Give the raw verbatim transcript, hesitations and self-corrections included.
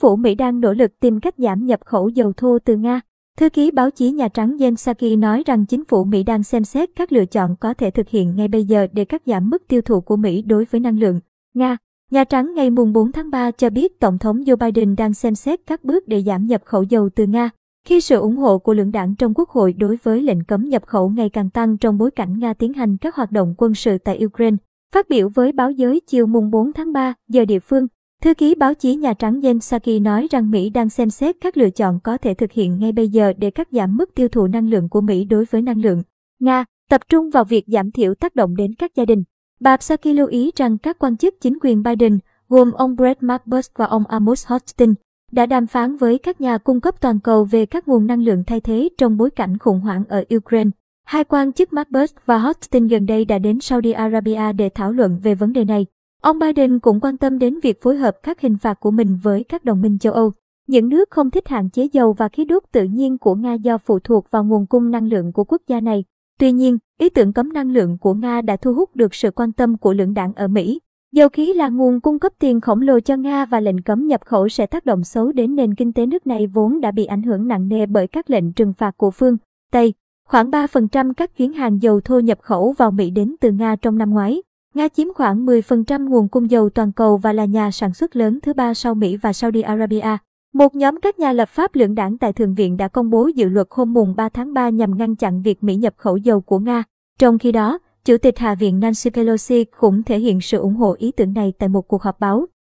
phủ Mỹ đang nỗ lực tìm cách giảm nhập khẩu dầu thô từ Nga. Thư ký báo chí Nhà Trắng Jen Psaki nói rằng chính phủ Mỹ đang xem xét các lựa chọn có thể thực hiện ngay bây giờ để cắt giảm mức tiêu thụ của Mỹ đối với năng lượng Nga. Nhà Trắng ngày mùng bốn tháng ba cho biết Tổng thống Joe Biden đang xem xét các bước để giảm nhập khẩu dầu từ Nga, khi sự ủng hộ của lưỡng đảng trong Quốc hội đối với lệnh cấm nhập khẩu ngày càng tăng trong bối cảnh Nga tiến hành các hoạt động quân sự tại Ukraine. Phát biểu với báo giới chiều mùng bốn tháng ba giờ địa phương, thư ký báo chí Nhà Trắng Jen Psaki nói rằng Mỹ đang xem xét các lựa chọn có thể thực hiện ngay bây giờ để cắt giảm mức tiêu thụ năng lượng của Mỹ đối với năng lượng Nga, tập trung vào việc giảm thiểu tác động đến các gia đình. Bà Psaki lưu ý rằng các quan chức chính quyền Biden, gồm ông Brett McBurr và ông Amos Hochstein, đã đàm phán với các nhà cung cấp toàn cầu về các nguồn năng lượng thay thế trong bối cảnh khủng hoảng ở Ukraine. Hai quan chức McBurr và Hochstein gần đây đã đến Saudi Arabia để thảo luận về vấn đề này. Ông Biden cũng quan tâm đến việc phối hợp các hình phạt của mình với các đồng minh châu Âu, những nước không thích hạn chế dầu và khí đốt tự nhiên của Nga do phụ thuộc vào nguồn cung năng lượng của quốc gia này. Tuy nhiên, ý tưởng cấm năng lượng của Nga đã thu hút được sự quan tâm của lưỡng đảng ở Mỹ. Dầu khí là nguồn cung cấp tiền khổng lồ cho Nga và lệnh cấm nhập khẩu sẽ tác động xấu đến nền kinh tế nước này vốn đã bị ảnh hưởng nặng nề bởi các lệnh trừng phạt của phương Tây. Khoảng ba phần trăm các chuyến hàng dầu thô nhập khẩu vào Mỹ đến từ Nga trong năm ngoái. Nga chiếm khoảng mười phần trăm nguồn cung dầu toàn cầu và là nhà sản xuất lớn thứ ba sau Mỹ và Saudi Arabia. Một nhóm các nhà lập pháp lưỡng đảng tại Thượng viện đã công bố dự luật hôm mùng ba tháng ba nhằm ngăn chặn việc Mỹ nhập khẩu dầu của Nga. Trong khi đó, Chủ tịch Hạ viện Nancy Pelosi cũng thể hiện sự ủng hộ ý tưởng này tại một cuộc họp báo.